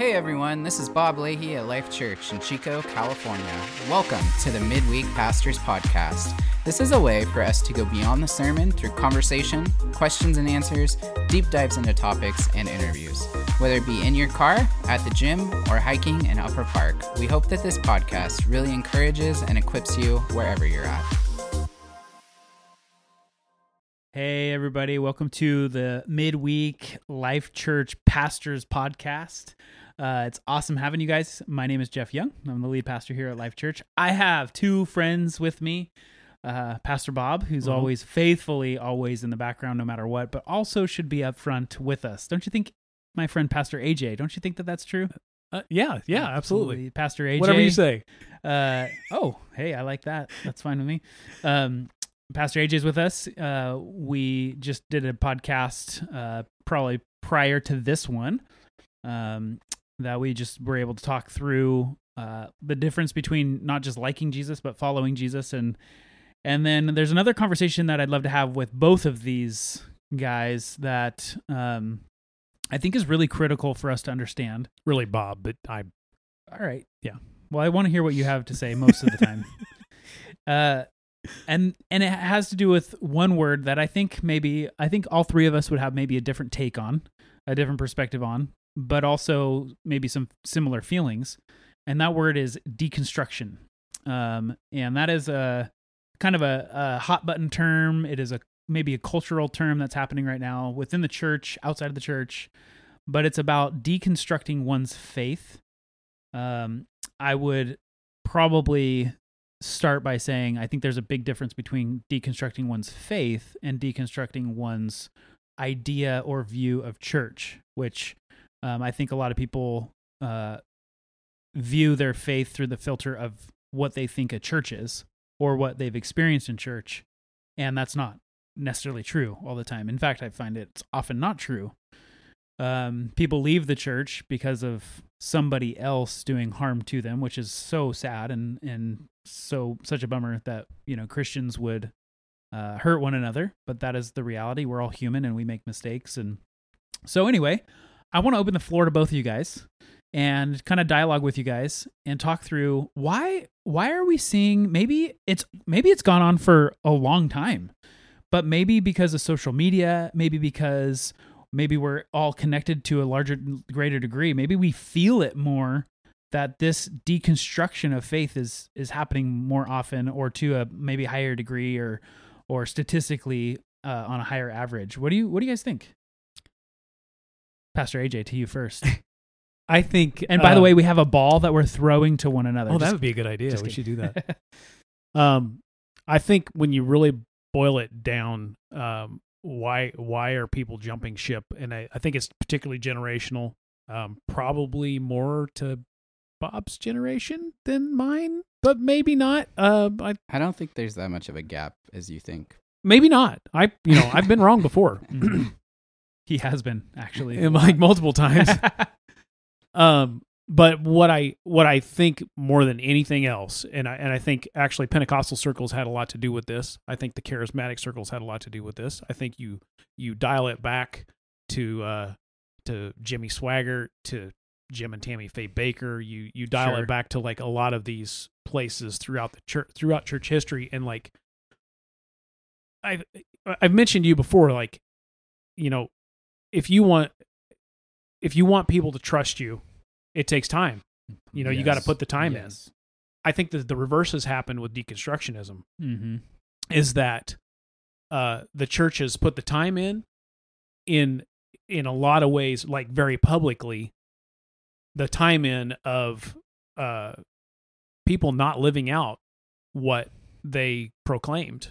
Hey everyone, this is Bob Leahy at Life Church in Chico, California. Welcome to the Midweek Pastors Podcast. This is a way for us to go beyond the sermon through conversation, questions and answers, deep dives into topics, and interviews. Whether it be in your car, at the gym, or hiking in Upper Park, we hope that this podcast really encourages and equips you wherever you're at. Hey everybody, welcome to the Midweek Life Church Pastors Podcast. It's awesome having you guys. My name is Jeff Young. I'm the lead pastor here at Life Church. I have two friends with me, Pastor Bob, who's always faithfully, always in the background no matter what, but also should be up front with us. Don't you think, my friend Pastor AJ, don't you think that that's true? Yeah, absolutely. Pastor AJ. Whatever you say. Hey, I like that. That's fine with me. Pastor AJ is with us. We just did a podcast probably prior to this one. That we just were able to talk through the difference between not just liking Jesus, but following Jesus. And then there's another conversation that I'd love to have with both of these guys that I think is really critical for us to understand. Really, Bob, but all right. Yeah. Well, I want to hear what you have to say most of the time. And it has to do with one word that I think all three of us would have maybe a different take on, a different perspective on, but also maybe some similar feelings. And that word is deconstruction. And that is a kind of a hot button term. It is maybe a cultural term that's happening right now within the church, outside of the church, but it's about deconstructing one's faith. I would probably start by saying, I think there's a big difference between deconstructing one's faith and deconstructing one's idea or view of church, which I think a lot of people view their faith through the filter of what they think a church is or what they've experienced in church, and that's not necessarily true all the time. In fact, I find it's often not true. People leave the church because of somebody else doing harm to them, which is so sad and so such a bummer that, you know, Christians would hurt one another, but that is the reality. We're all human and we make mistakes. And so anyway, I want to open the floor to both of you guys and kind of dialogue with you guys and talk through why are we seeing, maybe it's gone on for a long time, but maybe because of social media, maybe we're all connected to a larger, greater degree. Maybe we feel it more that this deconstruction of faith is happening more often, or to a maybe higher degree, or statistically on a higher average. What do you guys think? Pastor AJ, to you first. I think, and by the way, we have a ball that we're throwing to one another. Oh, that would be a good idea. We should do that. I think when you really boil it down, why are people jumping ship? And I think it's particularly generational, probably more to Bob's generation than mine, but maybe not. I don't think there's that much of a gap as you think. Maybe not. I've been wrong before. He has been, actually, and like multiple times. But what I think more than anything else, and I think actually Pentecostal circles had a lot to do with this. I think the charismatic circles had a lot to do with this. I think you dial it back to Jimmy Swagger, to Jim and Tammy Faye Baker. You dial it back to like a lot of these places throughout the church, throughout church history, and like I've mentioned to you before, like, you know, if you want people to trust you, it takes time. You know, yes. You got to put the time in. I think that the reverse has happened with deconstructionism. Mm-hmm. Is that the church has put the time in a lot of ways, like very publicly, the time in of people not living out what they proclaimed.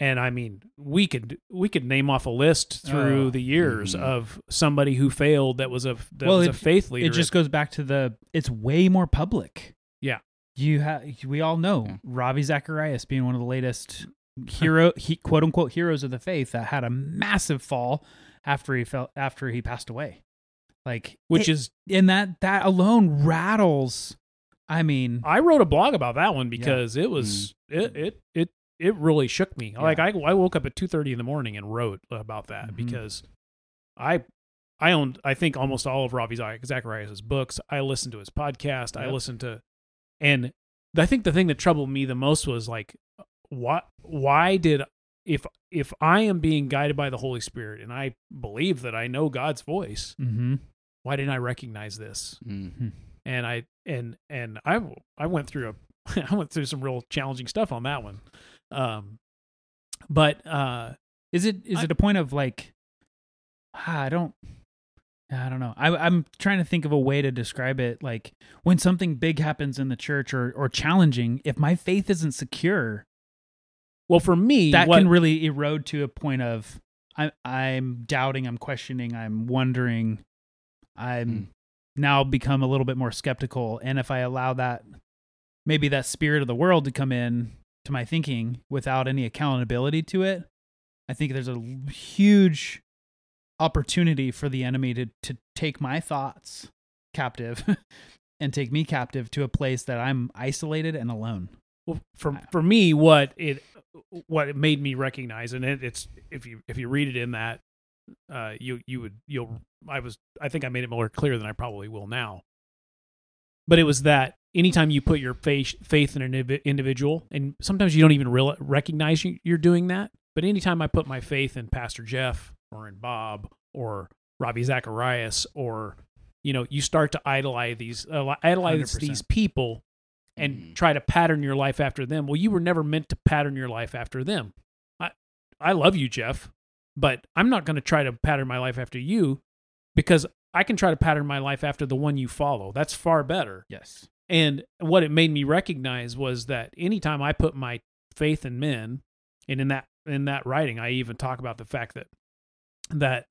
And I mean, we could name off a list through the years of somebody who failed that was a faith leader. It just goes back to it's way more public. Yeah. We all know Ravi Zacharias being one of the latest quote unquote heroes of the faith that had a massive fall after he passed away. Like, that alone rattles. I mean, I wrote a blog about that one because it was, it really shook me. Yeah. Like I woke up at 2:30 in the morning and wrote about that because I I owned, I think, almost all of Ravi Zacharias' books. I listened to his podcast. Yep. I listened to, and I think the thing that troubled me the most was like, why did, if I am being guided by the Holy Spirit and I believe that I know God's voice, mm-hmm. why didn't I recognize this? Mm-hmm. And I went through I went through some real challenging stuff on that one. But is it a point of like, I don't know. I'm trying to think of a way to describe it. Like when something big happens in the church or challenging, if my faith isn't secure, well, for me, that can really erode to a point of I'm doubting, I'm questioning, I'm wondering, I'm now become a little bit more skeptical. And if I allow that, maybe that spirit of the world to come in to my thinking without any accountability to it, I think there's a huge opportunity for the enemy to take my thoughts captive and take me captive to a place that I'm isolated and alone. Well, for me, what it made me recognize, and it's if you read it in that, I think I made it more clear than I probably will now. But it was that anytime you put your faith in an individual, and sometimes you don't even recognize you're doing that. But anytime I put my faith in Pastor Jeff, or in Bob, or Ravi Zacharias, or, you know, you start to idolize 100%. These people and try to pattern your life after them. Well, you were never meant to pattern your life after them. I love you, Jeff, but I'm not going to try to pattern my life after you because I can try to pattern my life after the one you follow. That's far better. Yes. And what it made me recognize was that anytime I put my faith in men, and in that writing, I even talk about the fact that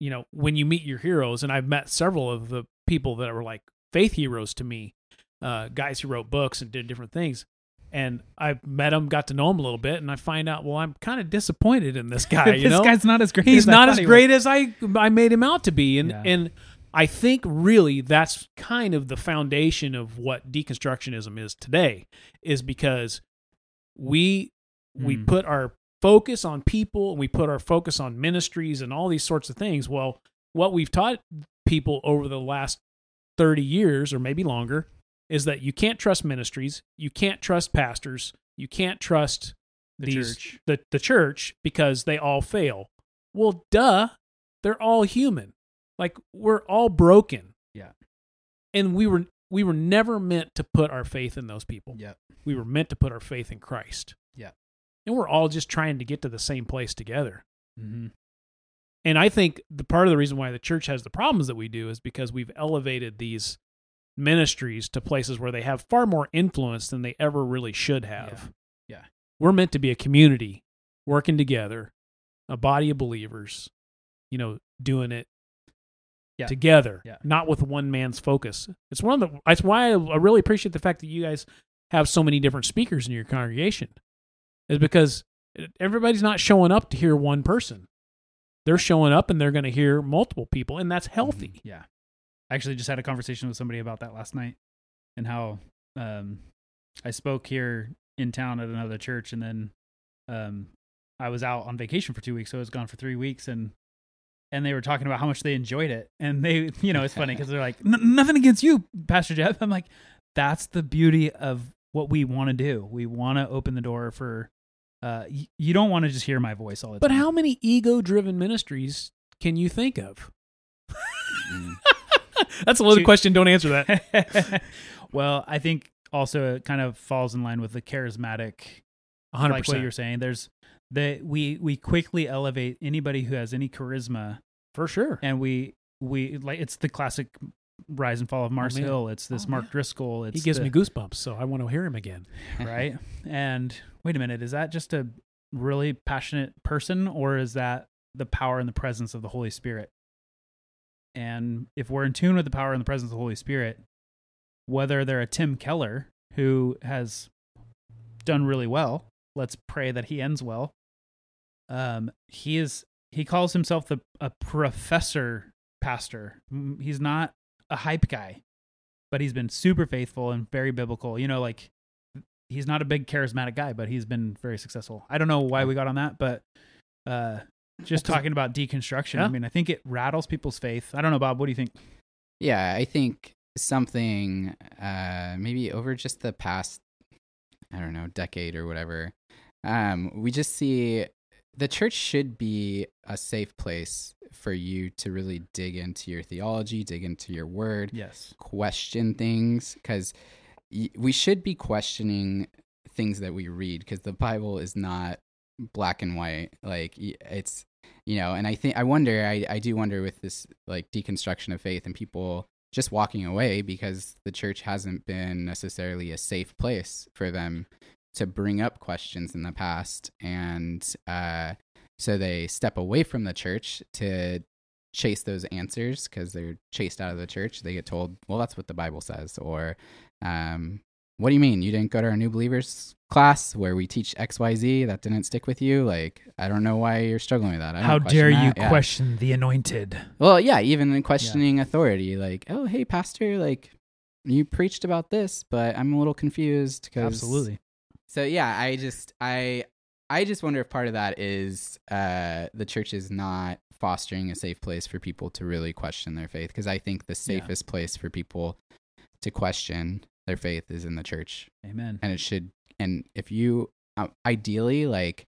you know, when you meet your heroes, and I've met several of the people that were like faith heroes to me, guys who wrote books and did different things, and I met them, got to know them a little bit, and I find out, well, I'm kind of disappointed in this guy. You this know? Guy's not as great. He's as not I as great was. As I made him out to be, and I think really that's kind of the foundation of what deconstructionism is today, is because we put our focus on people, and we put our focus on ministries and all these sorts of things. Well, what we've taught people over the last 30 years or maybe longer is that you can't trust ministries, you can't trust pastors, you can't trust the church because they all fail. Well, duh, they're all human. Like we're all broken. Yeah. And we were never meant to put our faith in those people. Yeah. We were meant to put our faith in Christ. Yeah. And we're all just trying to get to the same place together. Mm-hmm. And I think the part of the reason why the church has the problems that we do is because we've elevated these ministries to places where they have far more influence than they ever really should have. Yeah. We're meant to be a community working together, a body of believers, you know, doing it together, not with one man's focus. It's one of the, that's why I really appreciate the fact that you guys have so many different speakers in your congregation. Is because everybody's not showing up to hear one person. They're showing up and they're going to hear multiple people, and that's healthy. Yeah. I actually just had a conversation with somebody about that last night, and how I spoke here in town at another church, and then I was out on vacation for 2 weeks, so I was gone for 3 weeks, and they were talking about how much they enjoyed it. And they, you know, it's funny because they're like, nothing against you, Pastor Jeff. I'm like, that's the beauty of what we want to do. We want to open the door for... you don't want to just hear my voice all the time. But how many ego-driven ministries can you think of? That's a loaded question. Don't answer that. Well, I think also it kind of falls in line with the charismatic, 100%. Like what you're saying. There's we quickly elevate anybody who has any charisma. For sure. And we like, it's the classic rise and fall of Mars Hill. It's this Mark Driscoll. He gives me goosebumps, so I want to hear him again. Right? And wait a minute, is that just a really passionate person, or is that the power and the presence of the Holy Spirit? And if we're in tune with the power and the presence of the Holy Spirit, whether they're a Tim Keller who has done really well, let's pray that he ends well. He calls himself a professor pastor. He's not a hype guy, but he's been super faithful and very biblical. You know, like he's not a big charismatic guy, but he's been very successful. I don't know why we got on that, but Just talking about deconstruction. Yeah. I mean, I think it rattles people's faith. I don't know, Bob, what do you think? Yeah, I think something maybe over just the past, I don't know, decade or whatever, we just see the church should be a safe place for you to really dig into your theology, dig into your word, yes, question things, because we should be questioning things that we read, because the Bible is not black and white. Like, it's, you know, and I think, I do wonder with this, like, deconstruction of faith and people just walking away because the church hasn't been necessarily a safe place for them to bring up questions in the past. And so they step away from the church to chase those answers because they're chased out of the church. They get told, well, that's what the Bible says. Or, what do you mean? You didn't go to our new believers class where we teach XYZ? That didn't stick with you? Like, I don't know why you're struggling with that. How dare you question the anointed? Well, yeah, even in questioning authority, like, oh, hey, pastor, like, you preached about this, but I'm a little confused. Absolutely. So, yeah, I just wonder if part of that is the church is not fostering a safe place for people to really question their faith, because I think the safest place for people to question their faith is in the church. Amen. And it should. And if you ideally, like,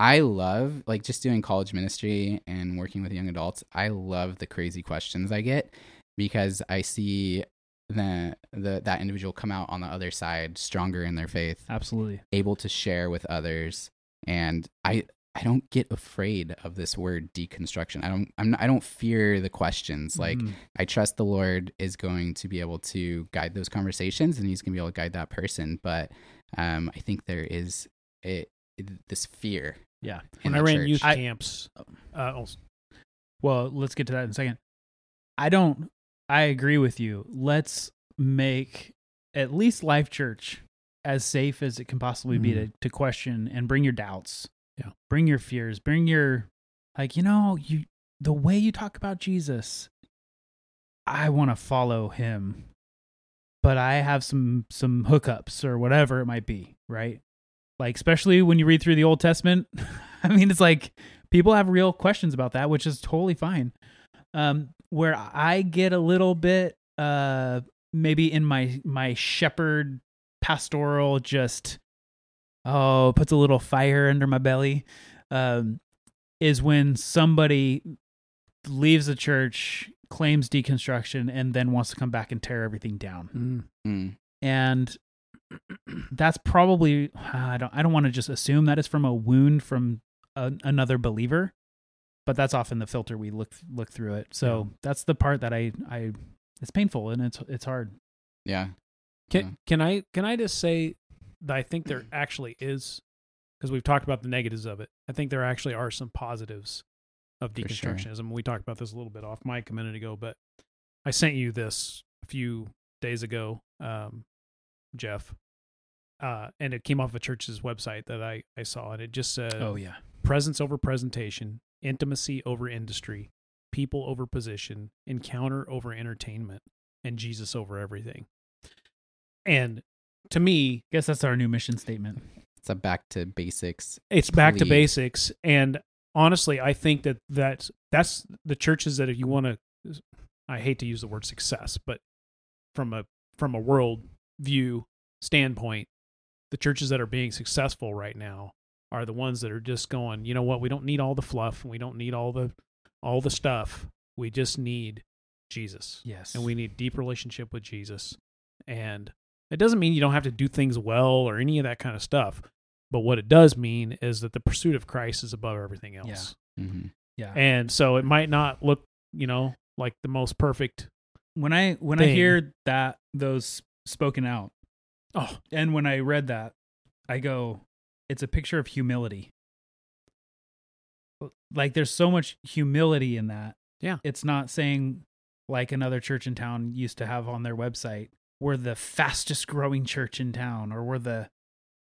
I love, like, just doing college ministry and working with young adults, I love the crazy questions I get, because I see that individual come out on the other side stronger in their faith. Absolutely. Able to share with others. And I don't get afraid of this word deconstruction. I don't fear the questions. Like, I trust the Lord is going to be able to guide those conversations, and he's going to be able to guide that person. But I think there is this fear. Yeah. When I ran youth camps, well, let's get to that in a second. I agree with you. Let's make at least Life Church as safe as it can possibly be to question and bring your doubts. Yeah. Bring your fears, bring your, like, you know, the way you talk about Jesus, I want to follow him, but I have some hookups or whatever it might be, right? Like, especially when you read through the Old Testament, I mean, it's like people have real questions about that, which is totally fine. Where I get a little bit, maybe in my shepherd pastoral, just, oh, puts a little fire under my belly, is when somebody leaves the church, claims deconstruction, and then wants to come back and tear everything down. Mm. And that's probably, I don't want to just assume that is from a wound from another believer, but that's often the filter we look through it. So that's the part that I it's painful and it's hard. Yeah. Can I just say, I think there actually is, because we've talked about the negatives of it, I think there actually are some positives of deconstructionism. Sure. We talked about this a little bit off mic a minute ago, but I sent you this a few days ago, Jeff, and it came off the church's website that I saw, and it just said, presence over presentation, intimacy over industry, people over position, encounter over entertainment, and Jesus over everything. And to me, I guess that's our new mission statement. It's a back to basics. It's back to basics. And honestly, I think that's the churches that, if you want to, I hate to use the word success, but from a world view standpoint, the churches that are being successful right now are the ones that are just going, you know what, we don't need all the fluff. We don't need all the stuff. We just need Jesus. Yes. And we need deep relationship with Jesus. And it doesn't mean you don't have to do things well or any of that kind of stuff. But what it does mean is that the pursuit of Christ is above everything else. Yeah. Mm-hmm. Yeah. And so it might not look, you know, like the most perfect. When I hear that, those spoken out. Oh, and when I read that, I go, it's a picture of humility. Like, there's so much humility in that. Yeah. It's not saying, like another church in town used to have on their website, we're the fastest growing church in town, or we're the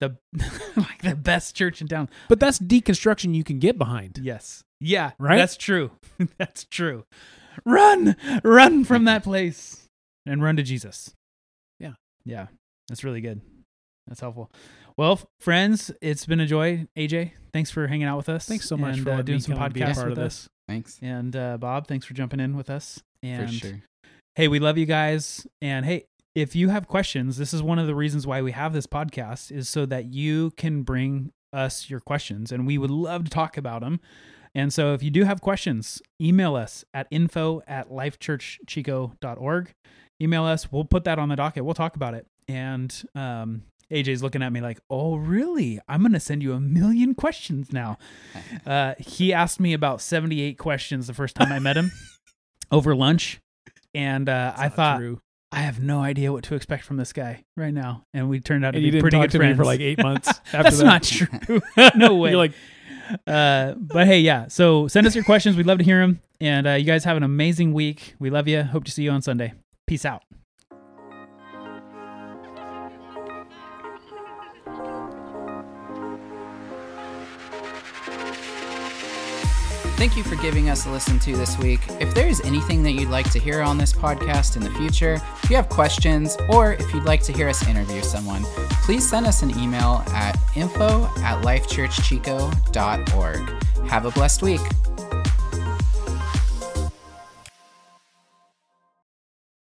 like the best church in town. But that's deconstruction you can get behind. Yes. Yeah. Right. That's true. That's true. Run from that place and run to Jesus. Yeah. Yeah. That's really good. That's helpful. Well, friends, it's been a joy. AJ, thanks for hanging out with us. Thanks so much for doing some podcasts with us. Thanks. And Bob, thanks for jumping in with us. And for sure. Hey, we love you guys. And hey, if you have questions, this is one of the reasons why we have this podcast, is so that you can bring us your questions, and we would love to talk about them. And so if you do have questions, email us at info@lifechurchchico.org. Email us. We'll put that on the docket. We'll talk about it. And AJ's looking at me like, oh, really? I'm going to send you 1,000,000 questions now. He asked me about 78 questions the first time I met him over lunch. And I thought, true. I have no idea what to expect from this guy right now. And we turned out to be pretty good friends. You didn't talk to me for like 8 months after That's that. Not true. No way. You're like, but hey, yeah. So send us your questions. We'd love to hear them. And you guys have an amazing week. We love you. Hope to see you on Sunday. Peace out. Thank you for giving us a listen to this week. If there is anything that you'd like to hear on this podcast in the future, if you have questions, or if you'd like to hear us interview someone, please send us an email at info@lifechurchchico.org. Have a blessed week.